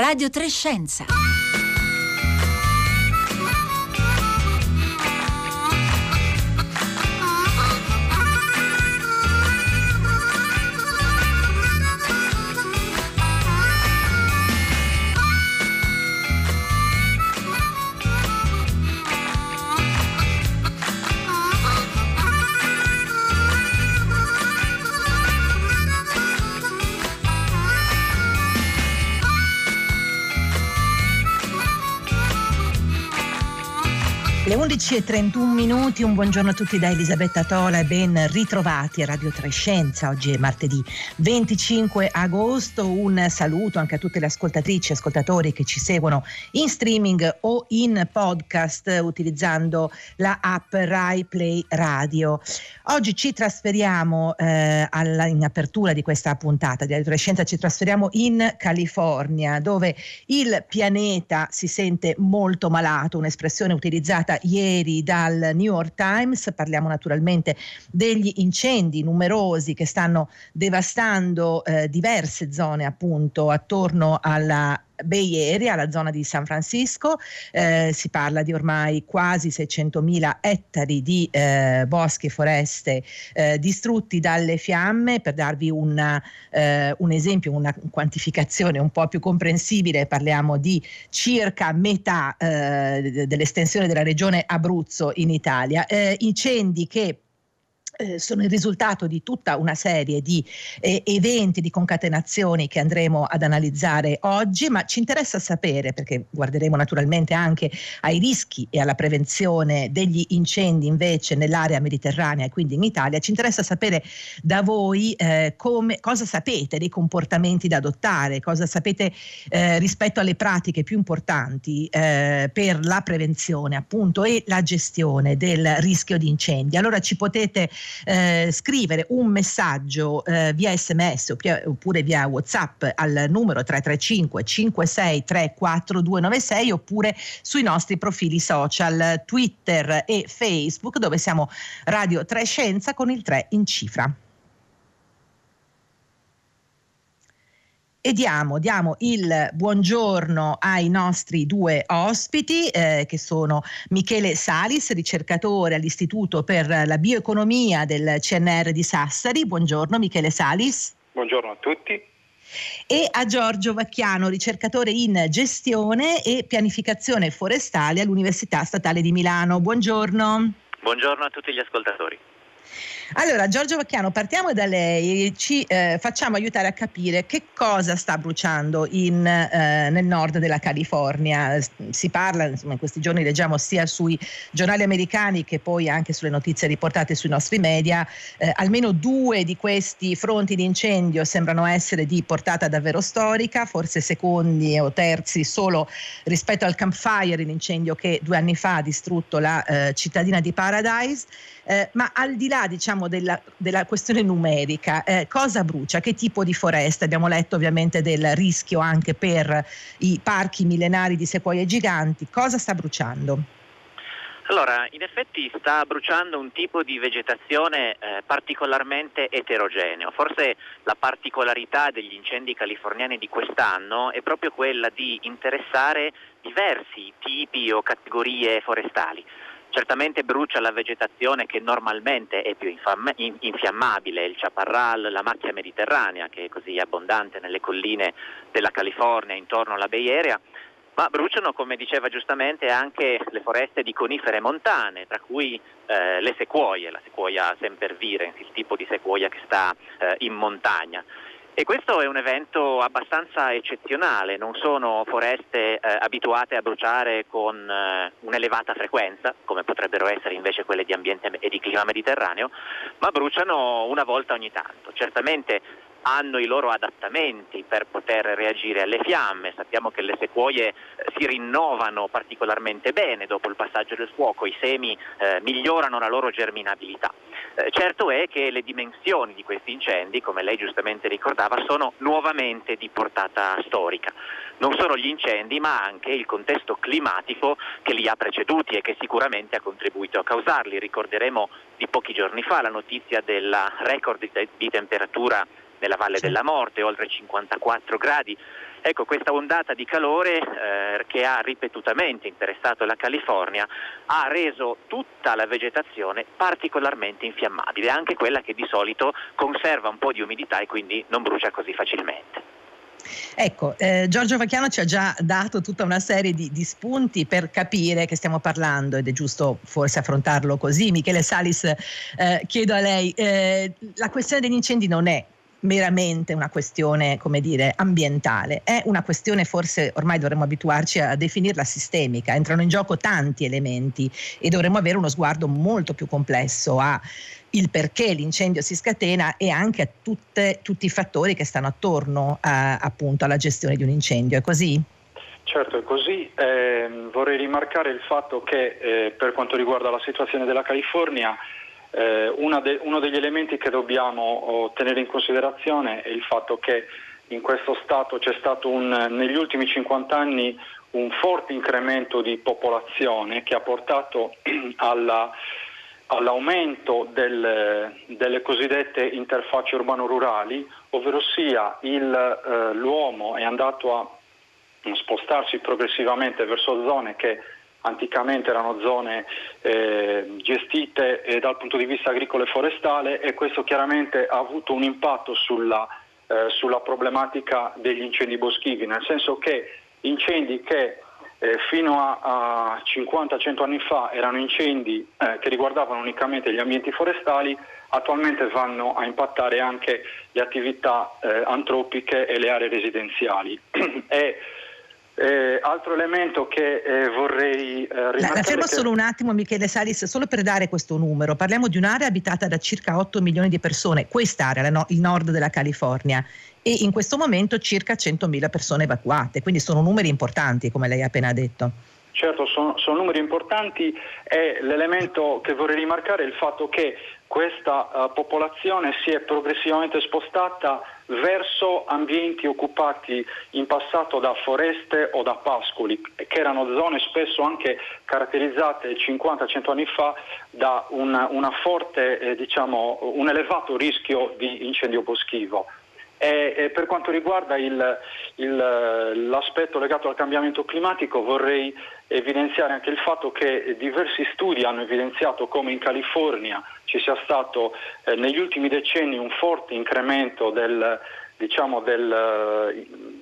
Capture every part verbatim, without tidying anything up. Radio tre Scienza. Le undici e trentuno minuti, un buongiorno a tutti da Elisabetta Tola e ben ritrovati a Radio tre Scienza. Oggi è martedì venticinque agosto, un saluto anche a tutte le ascoltatrici e ascoltatori che ci seguono in streaming o in podcast utilizzando la app Rai Play Radio. Oggi ci trasferiamo eh, alla, in apertura di questa puntata di Radio tre Scienza, ci trasferiamo in California, dove il pianeta si sente molto malato, un'espressione utilizzata ieri dal New York Times. Parliamo naturalmente degli incendi numerosi che stanno devastando eh, diverse zone appunto attorno alla Bay Area, alla zona di San Francisco. Eh, si parla di ormai quasi seicentomila ettari di eh, boschi e foreste eh, distrutti dalle fiamme. Per darvi una, eh, un esempio, una quantificazione un po' più comprensibile, parliamo di circa metà eh, dell'estensione della regione Abruzzo in Italia. Eh, incendi che sono il risultato di tutta una serie di eh, eventi, di concatenazioni che andremo ad analizzare oggi, ma ci interessa sapere, perché guarderemo naturalmente anche ai rischi e alla prevenzione degli incendi invece nell'area mediterranea e quindi in Italia, ci interessa sapere da voi eh, come, cosa sapete dei comportamenti da adottare, cosa sapete eh, rispetto alle pratiche più importanti eh, per la prevenzione appunto e la gestione del rischio di incendi. Allora ci potete Eh, scrivere un messaggio eh, via sms oppure via WhatsApp al numero tre tre cinque cinque sei tre quattro due nove sei oppure sui nostri profili social Twitter e Facebook, dove siamo Radio tre Scienza con il tre in cifra. E diamo, diamo il buongiorno ai nostri due ospiti eh, che sono Michele Salis, ricercatore all'Istituto per la Bioeconomia del C N R di Sassari. Buongiorno Michele Salis. Buongiorno a tutti. E a Giorgio Vacchiano, ricercatore in gestione e pianificazione forestale all'Università Statale di Milano. Buongiorno. Buongiorno a tutti gli ascoltatori. Allora Giorgio Vacchiano, partiamo da lei e ci eh, facciamo aiutare a capire che cosa sta bruciando in, eh, nel nord della California. Si parla, insomma, in questi giorni leggiamo sia sui giornali americani che poi anche sulle notizie riportate sui nostri media, eh, almeno due di questi fronti di incendio sembrano essere di portata davvero storica, forse secondi o terzi solo rispetto al Campfire, l'incendio che due anni fa ha distrutto la eh, cittadina di Paradise. Eh, ma al di là, diciamo, della, della questione numerica, eh, cosa brucia? Che tipo di foresta? Abbiamo letto ovviamente del rischio anche per i parchi millenari di sequoie giganti. Cosa sta bruciando? Allora, in effetti sta bruciando un tipo di vegetazione eh, particolarmente eterogeneo. Forse la particolarità degli incendi californiani di quest'anno è proprio quella di interessare diversi tipi o categorie forestali. Certamente brucia la vegetazione che normalmente è più infam- infiammabile, il chaparral, la macchia mediterranea che è così abbondante nelle colline della California intorno alla Bay Area, ma bruciano, come diceva giustamente, anche le foreste di conifere montane, tra cui eh, le sequoie, la sequoia sempervirens, il tipo di sequoia che sta eh, in montagna. E questo è un evento abbastanza eccezionale, non sono foreste eh, abituate a bruciare con eh, un'elevata frequenza, come potrebbero essere invece quelle di ambiente e di clima mediterraneo, ma bruciano una volta ogni tanto. Certamente hanno i loro adattamenti per poter reagire alle fiamme, sappiamo che le sequoie si rinnovano particolarmente bene dopo il passaggio del fuoco, i semi eh, migliorano la loro germinabilità. Eh, certo è che le dimensioni di questi incendi, come lei giustamente ricordava, sono nuovamente di portata storica. Non solo gli incendi, ma anche il contesto climatico che li ha preceduti e che sicuramente ha contribuito a causarli. Ricorderemo di pochi giorni fa la notizia del record di temperatura nella Valle della Morte, oltre cinquantaquattro gradi. Ecco, questa ondata di calore eh, che ha ripetutamente interessato la California ha reso tutta la vegetazione particolarmente infiammabile, anche quella che di solito conserva un po' di umidità e quindi non brucia così facilmente. Ecco, eh, Giorgio Vacchiano ci ha già dato tutta una serie di, di spunti per capire che stiamo parlando, ed è giusto forse affrontarlo così. Michele Salis, eh, chiedo a lei, eh, la questione degli incendi non è meramente una questione, come dire, ambientale, è una questione, forse ormai dovremmo abituarci a definirla sistemica. Entrano in gioco tanti elementi e dovremmo avere uno sguardo molto più complesso a il perché l'incendio si scatena e anche a tutte, tutti i fattori che stanno attorno a, appunto alla gestione di un incendio. È così? Certo, è così. Eh, vorrei rimarcare il fatto che eh, per quanto riguarda la situazione della California, Eh, una de- uno degli elementi che dobbiamo oh, tenere in considerazione è il fatto che in questo Stato c'è stato un, negli ultimi cinquanta anni un forte incremento di popolazione che ha portato alla, all'aumento del, delle cosiddette interfacce urbano-rurali, ovvero sia il, eh, l'uomo è andato a spostarsi progressivamente verso zone che anticamente erano zone eh, gestite eh, dal punto di vista agricolo e forestale, e questo chiaramente ha avuto un impatto sulla, eh, sulla problematica degli incendi boschivi, nel senso che incendi che eh, fino a, a cinquanta cento anni fa erano incendi eh, che riguardavano unicamente gli ambienti forestali, attualmente vanno a impattare anche le attività eh, antropiche e le aree residenziali. e, Eh, altro elemento che eh, vorrei eh, rimarcare... La fermo che... solo un attimo, Michele Salis, solo per dare questo numero. Parliamo di un'area abitata da circa otto milioni di persone, quest'area, no, il nord della California, e in questo momento circa centomila persone evacuate, quindi sono numeri importanti, come lei ha appena detto. Certo, sono, sono numeri importanti, e l'elemento che vorrei rimarcare è il fatto che questa uh, popolazione si è progressivamente spostata verso ambienti occupati in passato da foreste o da pascoli, che erano zone spesso anche caratterizzate cinquanta cento anni fa da una, una forte, eh, diciamo, un elevato rischio di incendio boschivo. E, e per quanto riguarda il, il, l'aspetto legato al cambiamento climatico, vorrei evidenziare anche il fatto che diversi studi hanno evidenziato come in California ci sia stato eh, negli ultimi decenni un forte incremento del, diciamo, del,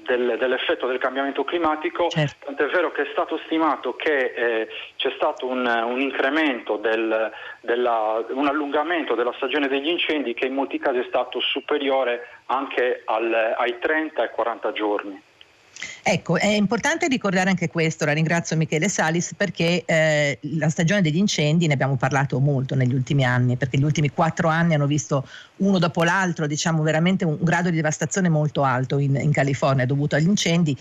del, dell'effetto del cambiamento climatico, certo. Tant'è vero che è stato stimato che eh, c'è stato un, un incremento, del, della, un allungamento della stagione degli incendi che in molti casi è stato superiore anche al, ai trenta e quaranta giorni. Ecco, è importante ricordare anche questo, la ringrazio Michele Salis, perché eh, la stagione degli incendi, ne abbiamo parlato molto negli ultimi anni, perché gli ultimi quattro anni hanno visto uno dopo l'altro, diciamo, veramente un grado di devastazione molto alto in, in California dovuto agli incendi.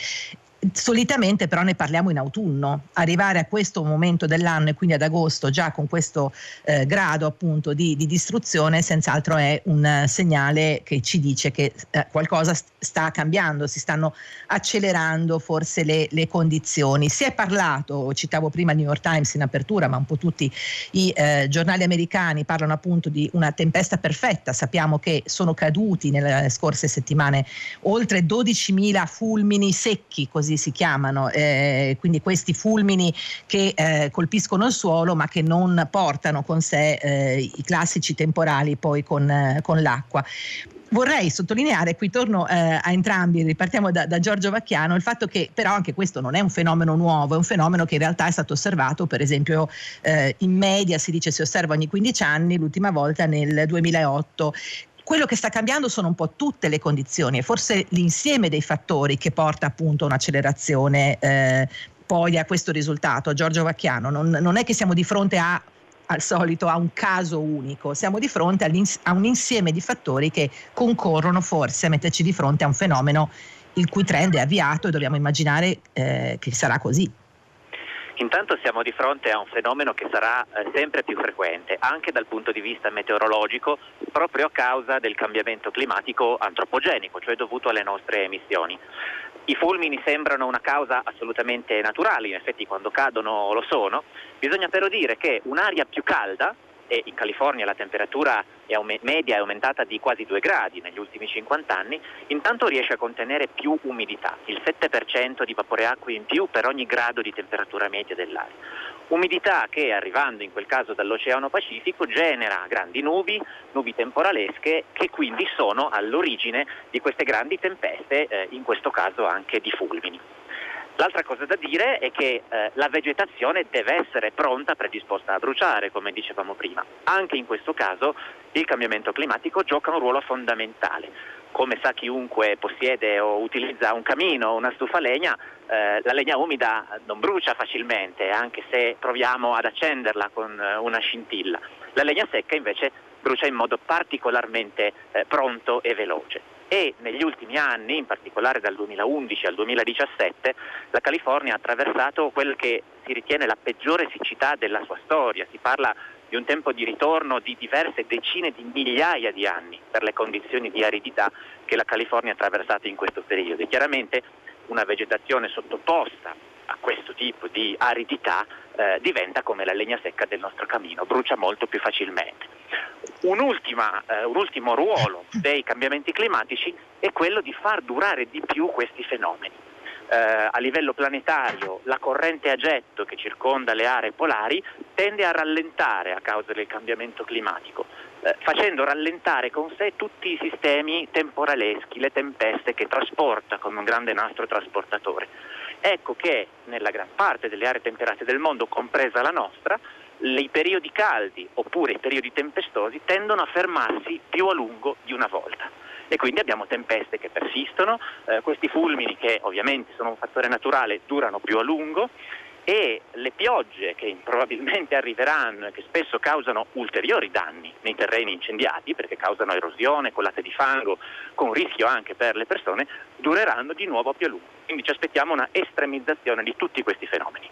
Solitamente però ne parliamo in autunno, arrivare a questo momento dell'anno e quindi ad agosto già con questo eh, grado appunto di, di distruzione senz'altro è un uh, segnale che ci dice che eh, qualcosa st- sta cambiando, si stanno accelerando forse le, le condizioni. Si è parlato, citavo prima il New York Times in apertura, ma un po' tutti i eh, giornali americani parlano appunto di una tempesta perfetta. Sappiamo che sono caduti nelle scorse settimane oltre dodicimila fulmini secchi, così si chiamano, eh, quindi questi fulmini che eh, colpiscono il suolo ma che non portano con sé eh, i classici temporali poi con, eh, con l'acqua. Vorrei sottolineare, qui torno eh, a entrambi, ripartiamo da, da Giorgio Vacchiano, il fatto che però anche questo non è un fenomeno nuovo, è un fenomeno che in realtà è stato osservato, per esempio eh, in media si dice si osserva ogni quindici anni, l'ultima volta nel duemilaotto. Quello che sta cambiando sono un po' tutte le condizioni e forse l'insieme dei fattori che porta appunto a un'accelerazione eh, poi a questo risultato. Giorgio Vacchiano, non, non è che siamo di fronte a, al solito a un caso unico, siamo di fronte a un insieme di fattori che concorrono forse a metterci di fronte a un fenomeno il cui trend è avviato e dobbiamo immaginare eh, che sarà così. Intanto siamo di fronte a un fenomeno che sarà eh, sempre più frequente, anche dal punto di vista meteorologico, proprio a causa del cambiamento climatico antropogenico, cioè dovuto alle nostre emissioni. I fulmini sembrano una causa assolutamente naturale, in effetti quando cadono lo sono. Bisogna però dire che un'aria più calda e in California la temperatura è aume- media è aumentata di quasi due gradi negli ultimi cinquanta anni, intanto riesce a contenere più umidità, il sette per cento di vapore acqueo in più per ogni grado di temperatura media dell'aria. Umidità che, arrivando in quel caso dall'Oceano Pacifico, genera grandi nubi, nubi temporalesche, che quindi sono all'origine di queste grandi tempeste, eh, in questo caso anche di fulmini. L'altra cosa da dire è che eh, la vegetazione deve essere pronta, predisposta a bruciare, come dicevamo prima. Anche in questo caso il cambiamento climatico gioca un ruolo fondamentale. Come sa chiunque possiede o utilizza un camino o una stufa a legna, eh, la legna umida non brucia facilmente, anche se proviamo ad accenderla con una scintilla. La legna secca invece brucia in modo particolarmente eh, pronto e veloce. E negli ultimi anni, in particolare dal duemilaundici al duemiladiciassette, la California ha attraversato quel che si ritiene la peggiore siccità della sua storia. Si parla di un tempo di ritorno di diverse decine di migliaia di anni per le condizioni di aridità che la California ha attraversato in questo periodo. E chiaramente una vegetazione sottoposta a questo tipo di aridità eh, diventa come la legna secca del nostro camino, brucia molto più facilmente. Un'ultima, eh, un ultimo ruolo dei cambiamenti climatici è quello di far durare di più questi fenomeni. Eh, a livello planetario la corrente a getto che circonda le aree polari tende a rallentare a causa del cambiamento climatico, eh, facendo rallentare con sé tutti i sistemi temporaleschi, le tempeste che trasporta come un grande nastro trasportatore. Ecco che nella gran parte delle aree temperate del mondo, compresa la nostra, i periodi caldi oppure i periodi tempestosi tendono a fermarsi più a lungo di una volta e quindi abbiamo tempeste che persistono, eh, questi fulmini che ovviamente sono un fattore naturale durano più a lungo e le piogge che probabilmente arriveranno e che spesso causano ulteriori danni nei terreni incendiati perché causano erosione, colate di fango con rischio anche per le persone, dureranno di nuovo più a lungo. Quindi ci aspettiamo una estremizzazione di tutti questi fenomeni.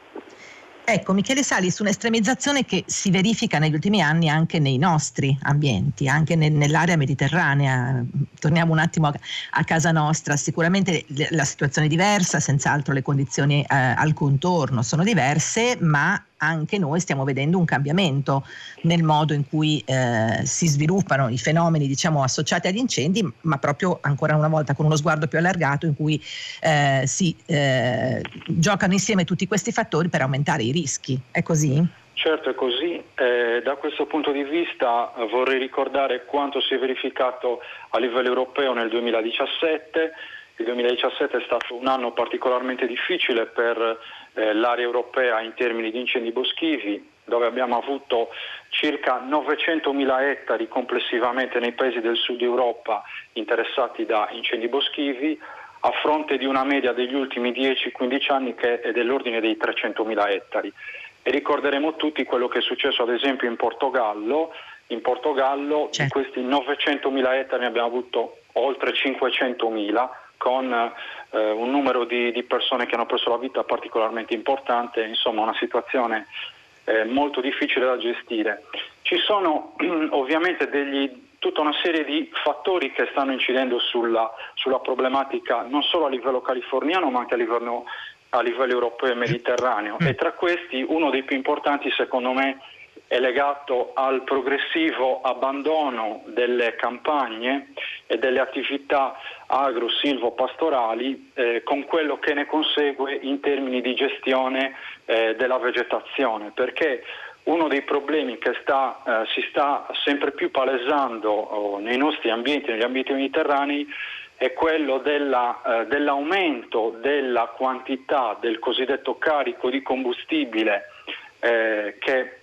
Ecco, Michele Salis, un'estremizzazione che si verifica negli ultimi anni anche nei nostri ambienti, anche ne, nell'area mediterranea. Torniamo un attimo a, a casa nostra, sicuramente le, la situazione è diversa, senz'altro le condizioni eh, al contorno sono diverse, ma anche noi stiamo vedendo un cambiamento nel modo in cui eh, si sviluppano i fenomeni, diciamo, associati agli incendi, ma proprio ancora una volta con uno sguardo più allargato in cui eh, si eh, giocano insieme tutti questi fattori per aumentare i rischi. È così? Certo, è così. Eh, da questo punto di vista vorrei ricordare quanto si è verificato a livello europeo nel duemiladiciassette. Il duemiladiciassette è stato un anno particolarmente difficile per eh, l'area europea in termini di incendi boschivi, dove abbiamo avuto circa novecentomila ettari complessivamente nei paesi del sud Europa interessati da incendi boschivi, a fronte di una media degli ultimi dieci quindici anni che è dell'ordine dei trecentomila ettari. E ricorderemo tutti quello che è successo ad esempio in Portogallo. In Portogallo C'è. di questi novecentomila ettari ne abbiamo avuto oltre cinquecentomila, con eh, un numero di, di persone che hanno perso la vita particolarmente importante, insomma una situazione eh, molto difficile da gestire. Ci sono ovviamente degli, tutta una serie di fattori che stanno incidendo sulla, sulla problematica non solo a livello californiano ma anche a livello, a livello europeo e mediterraneo, e tra questi uno dei più importanti secondo me è legato al progressivo abbandono delle campagne e delle attività agro-silvo-pastorali eh, con quello che ne consegue in termini di gestione eh, della vegetazione, perché uno dei problemi che sta, eh, si sta sempre più palesando oh, nei nostri ambienti, negli ambienti mediterranei, è quello della, eh, dell'aumento della quantità del cosiddetto carico di combustibile eh, che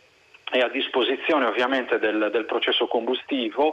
è a disposizione ovviamente del, del processo combustivo.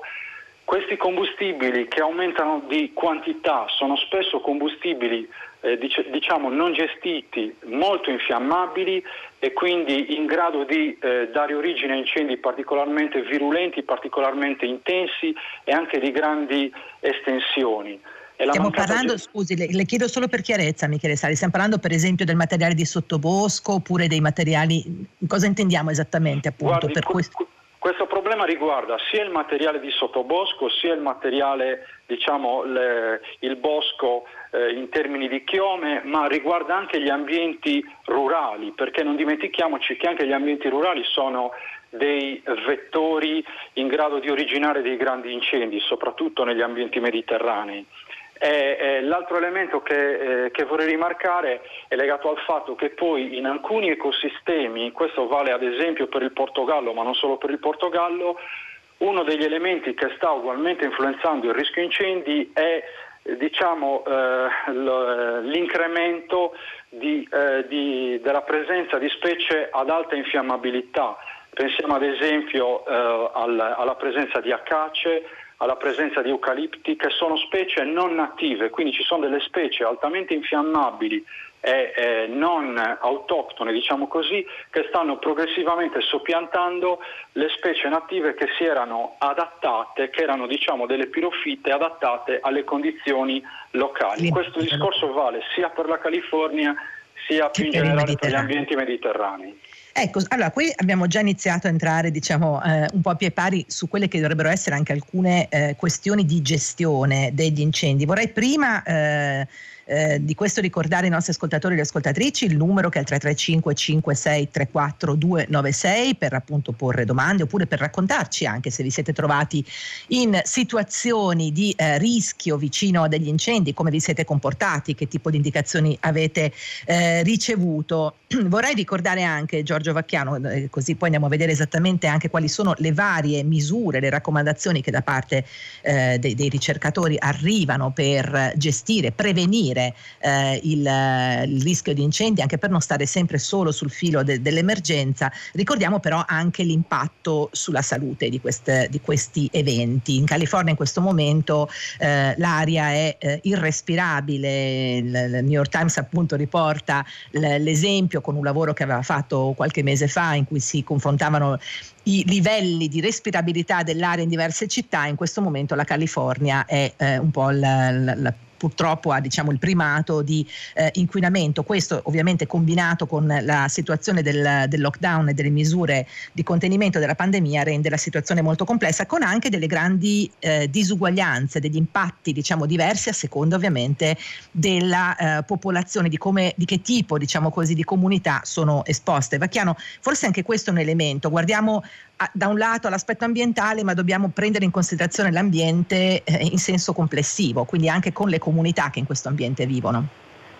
Questi combustibili che aumentano di quantità sono spesso combustibili eh, dic- diciamo non gestiti, molto infiammabili e quindi in grado di eh, dare origine a incendi particolarmente virulenti, particolarmente intensi e anche di grandi estensioni. Stiamo parlando, scusi, le, le chiedo solo per chiarezza, Michele Salis, stiamo parlando per esempio del materiale di sottobosco oppure dei materiali, cosa intendiamo esattamente appunto? Guardi, per cu- questo? questo problema riguarda sia il materiale di sottobosco sia il materiale, diciamo, le, il bosco eh, in termini di chiome, ma riguarda anche gli ambienti rurali, perché non dimentichiamoci che anche gli ambienti rurali sono dei vettori in grado di originare dei grandi incendi, soprattutto negli ambienti mediterranei. E, eh, l'altro elemento che, eh, che vorrei rimarcare è legato al fatto che poi in alcuni ecosistemi, questo vale ad esempio per il Portogallo, ma non solo per il Portogallo, uno degli elementi che sta ugualmente influenzando il rischio incendi è diciamo eh, l'incremento di, eh, di, della presenza di specie ad alta infiammabilità. Pensiamo ad esempio eh, al, alla presenza di acace, alla presenza di eucalipti, che sono specie non native, quindi ci sono delle specie altamente infiammabili e eh, non autoctone, diciamo così, che stanno progressivamente soppiantando le specie native che si erano adattate, che erano diciamo delle pirofite adattate alle condizioni locali. Questo discorso vale sia per la California sia più in generale per gli ambienti mediterranei. Ecco, allora qui abbiamo già iniziato a entrare diciamo eh, un po' a piè pari su quelle che dovrebbero essere anche alcune eh, questioni di gestione degli incendi. Vorrei prima eh, eh, di questo ricordare ai nostri ascoltatori e le ascoltatrici il numero che è il tre tre cinque cinque sei tre quattro due nove sei per appunto porre domande oppure per raccontarci anche se vi siete trovati in situazioni di eh, rischio vicino a degli incendi, come vi siete comportati, che tipo di indicazioni avete eh, ricevuto. Vorrei ricordare anche Giorgio Vacchiano, così poi andiamo a vedere esattamente anche quali sono le varie misure, le raccomandazioni che da parte eh, dei, dei ricercatori arrivano per gestire, prevenire eh, il, il rischio di incendi, anche per non stare sempre solo sul filo de, dell'emergenza. Ricordiamo però anche l'impatto sulla salute di, quest, di questi eventi. In California in questo momento eh, l'aria è eh, irrespirabile. Il, il New York Times appunto riporta l'esempio con un lavoro che aveva fatto qualche qualche mese fa in cui si confrontavano i livelli di respirabilità dell'aria in diverse città. In questo momento la California è eh, un po' la, la, la purtroppo ha diciamo il primato di eh, inquinamento. Questo ovviamente combinato con la situazione del, del lockdown e delle misure di contenimento della pandemia rende la situazione molto complessa, con anche delle grandi eh, disuguaglianze, degli impatti diciamo diversi a seconda ovviamente della eh, popolazione, di come, di che tipo diciamo così di comunità sono esposte. Vacchiano, forse anche questo è un elemento. Guardiamo a, da un lato all'aspetto ambientale, ma dobbiamo prendere in considerazione l'ambiente eh, in senso complessivo, quindi anche con le comunità che in questo ambiente vivono.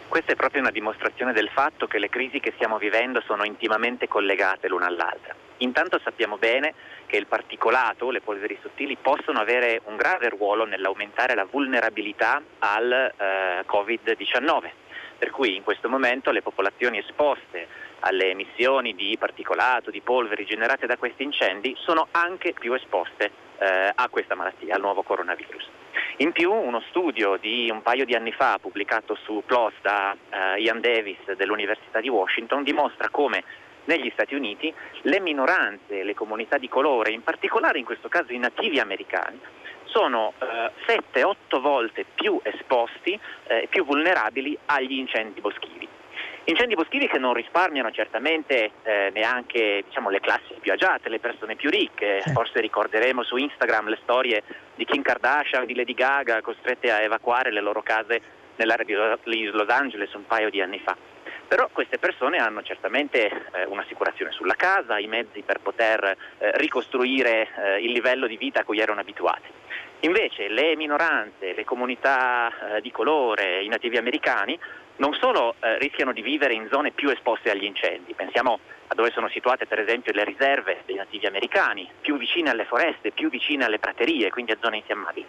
Questa è proprio una dimostrazione del fatto che le crisi che stiamo vivendo sono intimamente collegate l'una all'altra. Intanto sappiamo bene che il particolato, le polveri sottili, possono avere un grave ruolo nell'aumentare la vulnerabilità al eh, covid diciannove, per cui in questo momento le popolazioni esposte alle emissioni di particolato, di polveri generate da questi incendi sono anche più esposte eh, a questa malattia, al nuovo coronavirus. In più, uno studio di un paio di anni fa pubblicato su PLOS da eh, Ian Davis dell'Università di Washington dimostra come negli Stati Uniti le minoranze, le comunità di colore, in particolare in questo caso i nativi americani, sono eh, sette otto volte più esposti e eh, più vulnerabili agli incendi boschivi. Incendi boschivi che non risparmiano certamente eh, neanche diciamo, le classi più agiate, le persone più ricche. Forse ricorderemo su Instagram le storie di Kim Kardashian, di Lady Gaga, costrette a evacuare le loro case nell'area di Los Angeles un paio di anni fa. Però queste persone hanno certamente eh, un'assicurazione sulla casa, i mezzi per poter eh, ricostruire eh, il livello di vita a cui erano abituati. Invece le minoranze, le comunità eh, di colore, i nativi americani, non solo eh, rischiano di vivere in zone più esposte agli incendi, pensiamo a dove sono situate per esempio le riserve dei nativi americani, più vicine alle foreste, più vicine alle praterie, quindi a zone infiammabili,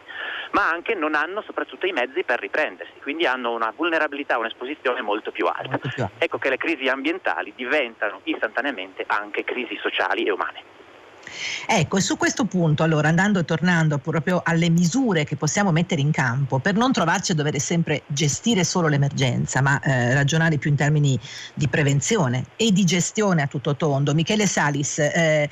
ma anche non hanno soprattutto i mezzi per riprendersi, quindi hanno una vulnerabilità, un'esposizione molto più alta. Ecco che le crisi ambientali diventano istantaneamente anche crisi sociali e umane. Ecco, e su questo punto allora andando e tornando proprio alle misure che possiamo mettere in campo per non trovarci a dover sempre gestire solo l'emergenza, ma eh, ragionare più in termini di prevenzione e di gestione a tutto tondo. Michele Salis, eh,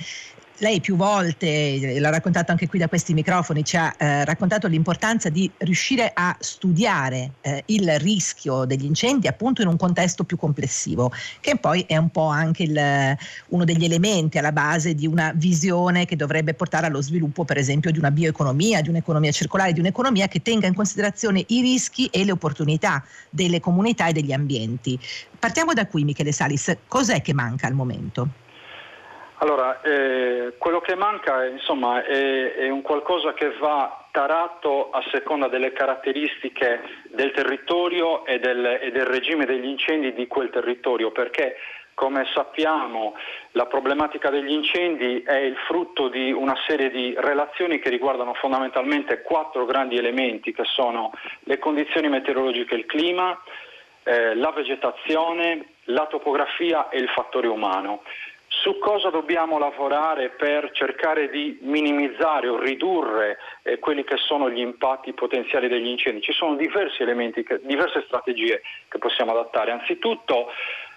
lei più volte, l'ha raccontato anche qui da questi microfoni, ci ha eh, raccontato l'importanza di riuscire a studiare eh, il rischio degli incendi appunto in un contesto più complessivo, che poi è un po' anche il, uno degli elementi alla base di una visione che dovrebbe portare allo sviluppo per esempio di una bioeconomia, di un'economia circolare, di un'economia che tenga in considerazione i rischi e le opportunità delle comunità e degli ambienti. Partiamo da qui, Michele Salis, cos'è che manca al momento? Allora, eh, quello che manca insomma è, è un qualcosa che va tarato a seconda delle caratteristiche del territorio e del, e del regime degli incendi di quel territorio, perché come sappiamo la problematica degli incendi è il frutto di una serie di relazioni che riguardano fondamentalmente quattro grandi elementi, che sono le condizioni meteorologiche e il clima, eh, la vegetazione, la topografia e il fattore umano. Su cosa dobbiamo lavorare per cercare di minimizzare o ridurre eh, quelli che sono gli impatti potenziali degli incendi? Ci sono diversi elementi, che, diverse strategie che possiamo adattare. Anzitutto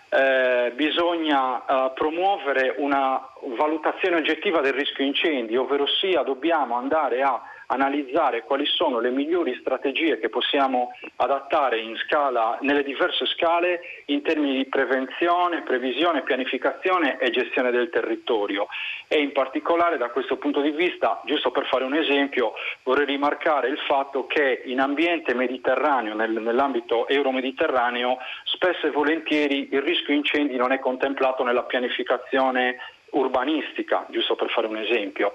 eh, bisogna eh, promuovere una valutazione oggettiva del rischio incendi, ovvero sia dobbiamo andare a analizzare quali sono le migliori strategie che possiamo adattare in scala, nelle diverse scale, in termini di prevenzione, previsione, pianificazione e gestione del territorio. E in particolare da questo punto di vista, giusto per fare un esempio, vorrei rimarcare il fatto che in ambiente mediterraneo, nel, nell'ambito euromediterraneo, spesso e volentieri il rischio incendi non è contemplato nella pianificazione urbanistica, giusto per fare un esempio.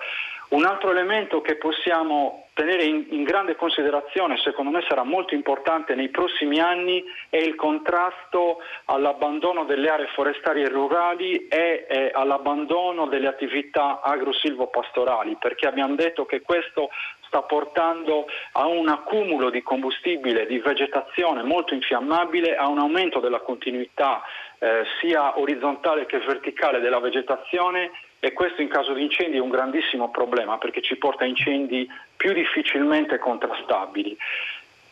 Un altro elemento che possiamo tenere in, in grande considerazione, secondo me sarà molto importante nei prossimi anni, è il contrasto all'abbandono delle aree forestali e rurali e eh, all'abbandono delle attività agro-silvopastorali, perché abbiamo detto che questo sta portando a un accumulo di combustibile, di vegetazione molto infiammabile, a un aumento della continuità eh, sia orizzontale che verticale della vegetazione, e questo in caso di incendi è un grandissimo problema perché ci porta a incendi più difficilmente contrastabili.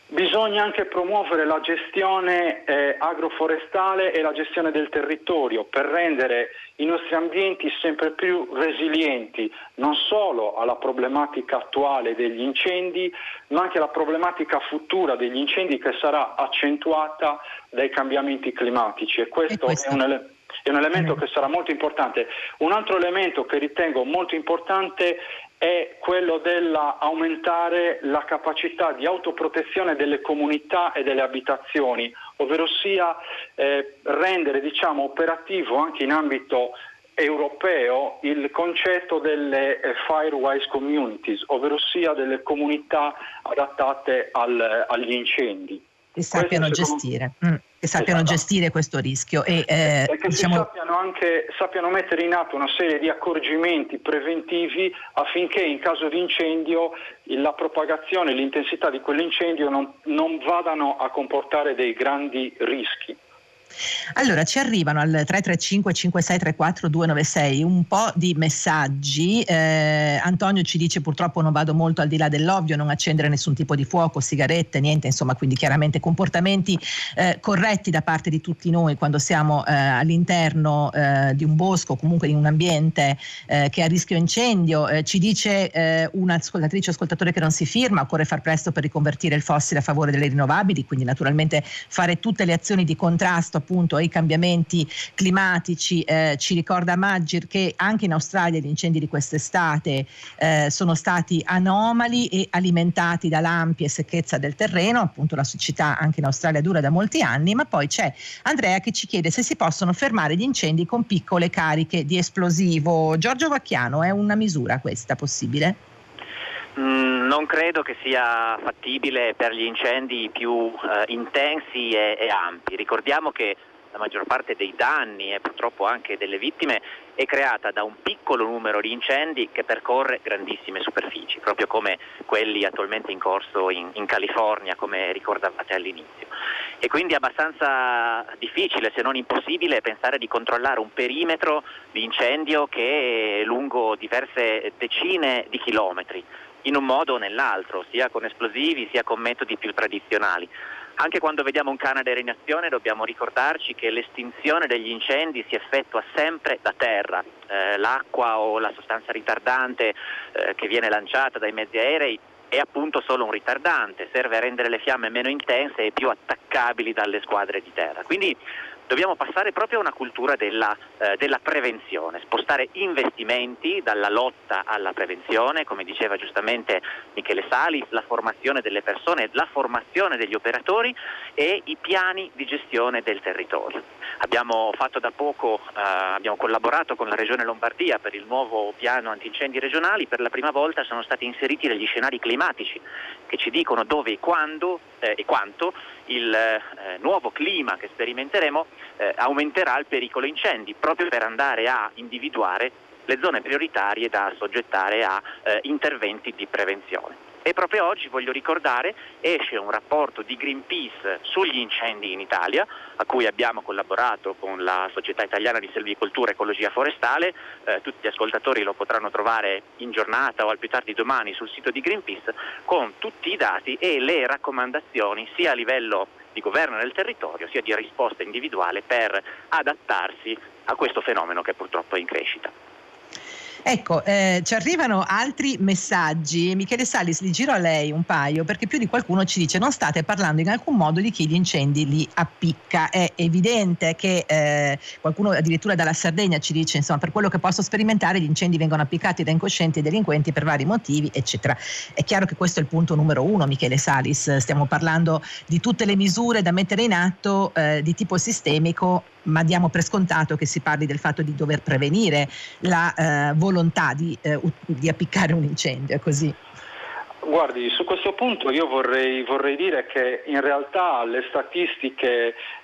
Bisogna anche promuovere la gestione eh, agroforestale e la gestione del territorio per rendere i nostri ambienti sempre più resilienti, non solo alla problematica attuale degli incendi, ma anche alla problematica futura degli incendi che sarà accentuata dai cambiamenti climatici. E questo, e questo? è un ele- è un elemento che sarà molto importante. Un altro elemento che ritengo molto importante è quello dell'aumentare la capacità di autoprotezione delle comunità e delle abitazioni, ovvero sia eh, rendere diciamo, operativo anche in ambito europeo il concetto delle eh, firewise communities, ovvero sia delle comunità adattate al, agli incendi. Che sappiano questo, gestire. Mm. Che sappiano esatto. gestire questo rischio e, eh, e che diciamo... sappiano anche sappiano mettere in atto una serie di accorgimenti preventivi affinché in caso di incendio la propagazione e l'intensità di quell'incendio non, non vadano a comportare dei grandi rischi. Allora ci arrivano al tre tre cinque cinque sei tre quattro due nove sei un po' di messaggi. eh, Antonio ci dice: purtroppo non vado molto al di là dell'ovvio, non accendere nessun tipo di fuoco, sigarette, niente, insomma, quindi chiaramente comportamenti eh, corretti da parte di tutti noi quando siamo eh, all'interno eh, di un bosco, comunque in un ambiente eh, che è a rischio incendio. Eh, ci dice eh, un'ascoltatrice o ascoltatore che non si firma: occorre far presto per riconvertire il fossile a favore delle rinnovabili, quindi naturalmente fare tutte le azioni di contrasto appunto ai cambiamenti climatici. Eh, ci ricorda Maggir che anche in Australia gli incendi di quest'estate eh, sono stati anomali e alimentati da lampi e secchezza del terreno, appunto la siccità anche in Australia dura da molti anni. Ma poi c'è Andrea che ci chiede se si possono fermare gli incendi con piccole cariche di esplosivo. Giorgio Vacchiano, è una misura questa possibile? Mm, non credo che sia fattibile per gli incendi più eh, intensi e, e ampi. Ricordiamo che la maggior parte dei danni e purtroppo anche delle vittime è creata da un piccolo numero di incendi che percorre grandissime superfici, proprio come quelli attualmente in corso in, in California, come ricordavate all'inizio. E quindi è abbastanza difficile, se non impossibile, pensare di controllare un perimetro di incendio che è lungo diverse decine di chilometri, in un modo o nell'altro, sia con esplosivi sia con metodi più tradizionali. Anche quando vediamo un Canadair in azione dobbiamo ricordarci che l'estinzione degli incendi si effettua sempre da terra. Eh, l'acqua o la sostanza ritardante eh, che viene lanciata dai mezzi aerei è appunto solo un ritardante, serve a rendere le fiamme meno intense e più attaccabili dalle squadre di terra. Quindi dobbiamo passare proprio a una cultura della, eh, della prevenzione, spostare investimenti dalla lotta alla prevenzione, come diceva giustamente Michele Salis, la formazione delle persone, la formazione degli operatori e i piani di gestione del territorio. Abbiamo fatto da poco, eh, abbiamo collaborato con la Regione Lombardia per il nuovo piano antincendi regionali. Per la prima volta sono stati inseriti degli scenari climatici che ci dicono dove e quando eh, e quanto il eh, nuovo clima che sperimenteremo Eh, aumenterà il pericolo incendi, proprio per andare a individuare le zone prioritarie da assoggettare a eh, interventi di prevenzione. E proprio oggi, voglio ricordare, esce un rapporto di Greenpeace sugli incendi in Italia, a cui abbiamo collaborato con la Società Italiana di Selvicoltura e Ecologia Forestale. Eh, tutti gli ascoltatori lo potranno trovare in giornata o al più tardi domani sul sito di Greenpeace, con tutti i dati e le raccomandazioni sia a livello di governo del territorio sia di risposta individuale per adattarsi a questo fenomeno che purtroppo è in crescita. Ecco, eh, ci arrivano altri messaggi. Michele Salis, li giro a lei un paio, perché più di qualcuno ci dice: non state parlando in alcun modo di chi gli incendi li appicca. È evidente che eh, qualcuno addirittura dalla Sardegna ci dice, insomma, per quello che posso sperimentare gli incendi vengono appiccati da incoscienti e delinquenti per vari motivi, eccetera. È chiaro che questo è il punto numero uno, Michele Salis. Stiamo parlando di tutte le misure da mettere in atto eh, di tipo sistemico, ma diamo per scontato che si parli del fatto di dover prevenire la eh, volontà di, eh, di appiccare un incendio, è così? Guardi, su questo punto io vorrei, vorrei dire che in realtà le statistiche eh,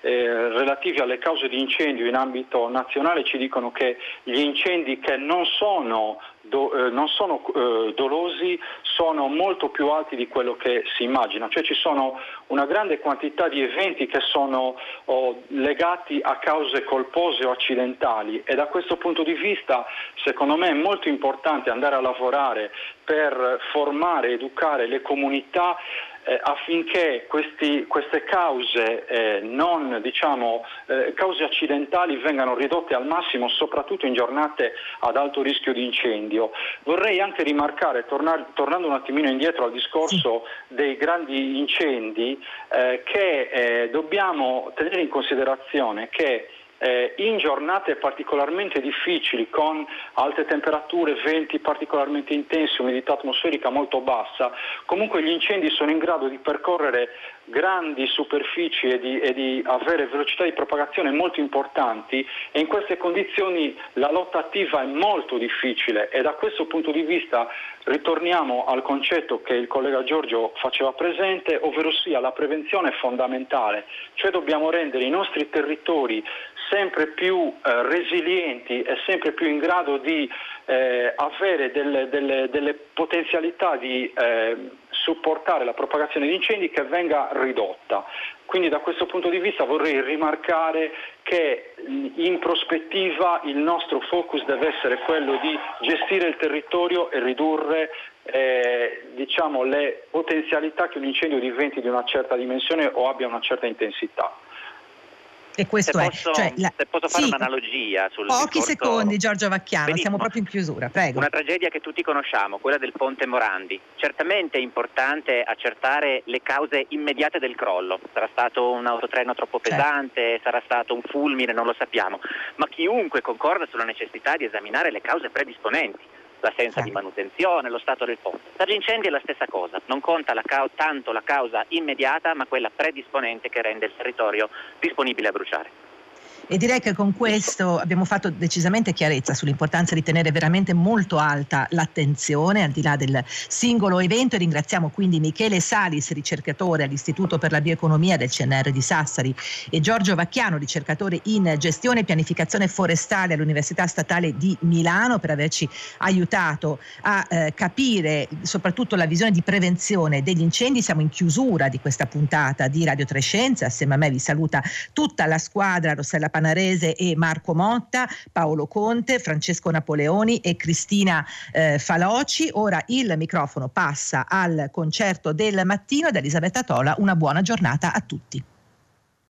relative alle cause di incendio in ambito nazionale ci dicono che gli incendi che non sono Do, eh, non sono eh, dolosi sono molto più alti di quello che si immagina, cioè ci sono una grande quantità di eventi che sono oh, legati a cause colpose o accidentali, e da questo punto di vista secondo me è molto importante andare a lavorare per formare e educare le comunità Eh, affinché questi, queste cause eh, non diciamo eh, cause accidentali vengano ridotte al massimo, soprattutto in giornate ad alto rischio di incendio. Vorrei anche rimarcare, tornar, tornando un attimino indietro al discorso sì. dei grandi incendi, eh, che eh, dobbiamo tenere in considerazione che Eh, in giornate particolarmente difficili, con alte temperature, venti particolarmente intensi, umidità atmosferica molto bassa, comunque gli incendi sono in grado di percorrere grandi superfici e di, e di avere velocità di propagazione molto importanti, e in queste condizioni la lotta attiva è molto difficile. E da questo punto di vista ritorniamo al concetto che il collega Giorgio faceva presente, ovvero sia la prevenzione è fondamentale, cioè dobbiamo rendere i nostri territori sempre più eh, resilienti e sempre più in grado di eh, avere delle, delle, delle potenzialità di eh, supportare la propagazione di incendi che venga ridotta. Quindi da questo punto di vista vorrei rimarcare che in prospettiva il nostro focus deve essere quello di gestire il territorio e ridurre eh, diciamo, le potenzialità che un incendio diventi di una certa dimensione o abbia una certa intensità. E questo se posso, è cioè, la... se posso fare sì. un'analogia sul pochi discorso... secondi Giorgio Vacchiano. Benissimo. Siamo proprio in chiusura, prego. Una tragedia che tutti conosciamo, quella del ponte Morandi. Certamente è importante accertare le cause immediate del crollo, sarà stato un autotreno troppo pesante, certo. sarà stato un fulmine, non lo sappiamo, ma chiunque concorda sulla necessità di esaminare le cause predisponenti, l'assenza di manutenzione, lo stato del ponte. Per gli incendi è la stessa cosa, non conta la ca- tanto la causa immediata, ma quella predisponente che rende il territorio disponibile a bruciare. E direi che con questo abbiamo fatto decisamente chiarezza sull'importanza di tenere veramente molto alta l'attenzione al di là del singolo evento, e ringraziamo quindi Michele Salis, ricercatore all'Istituto per la Bioeconomia del C N R di Sassari, e Giorgio Vacchiano, ricercatore in gestione e pianificazione forestale all'Università Statale di Milano, per averci aiutato a eh, capire soprattutto la visione di prevenzione degli incendi. Siamo in chiusura di questa puntata di Radio tre Scienza. Assieme a me vi saluta tutta la squadra Rossella Panarese e Marco Motta, Paolo Conte, Francesco Napoleoni e Cristina eh, Faloci. Ora il microfono passa al concerto del mattino da Elisabetta Tola. Una buona giornata a tutti.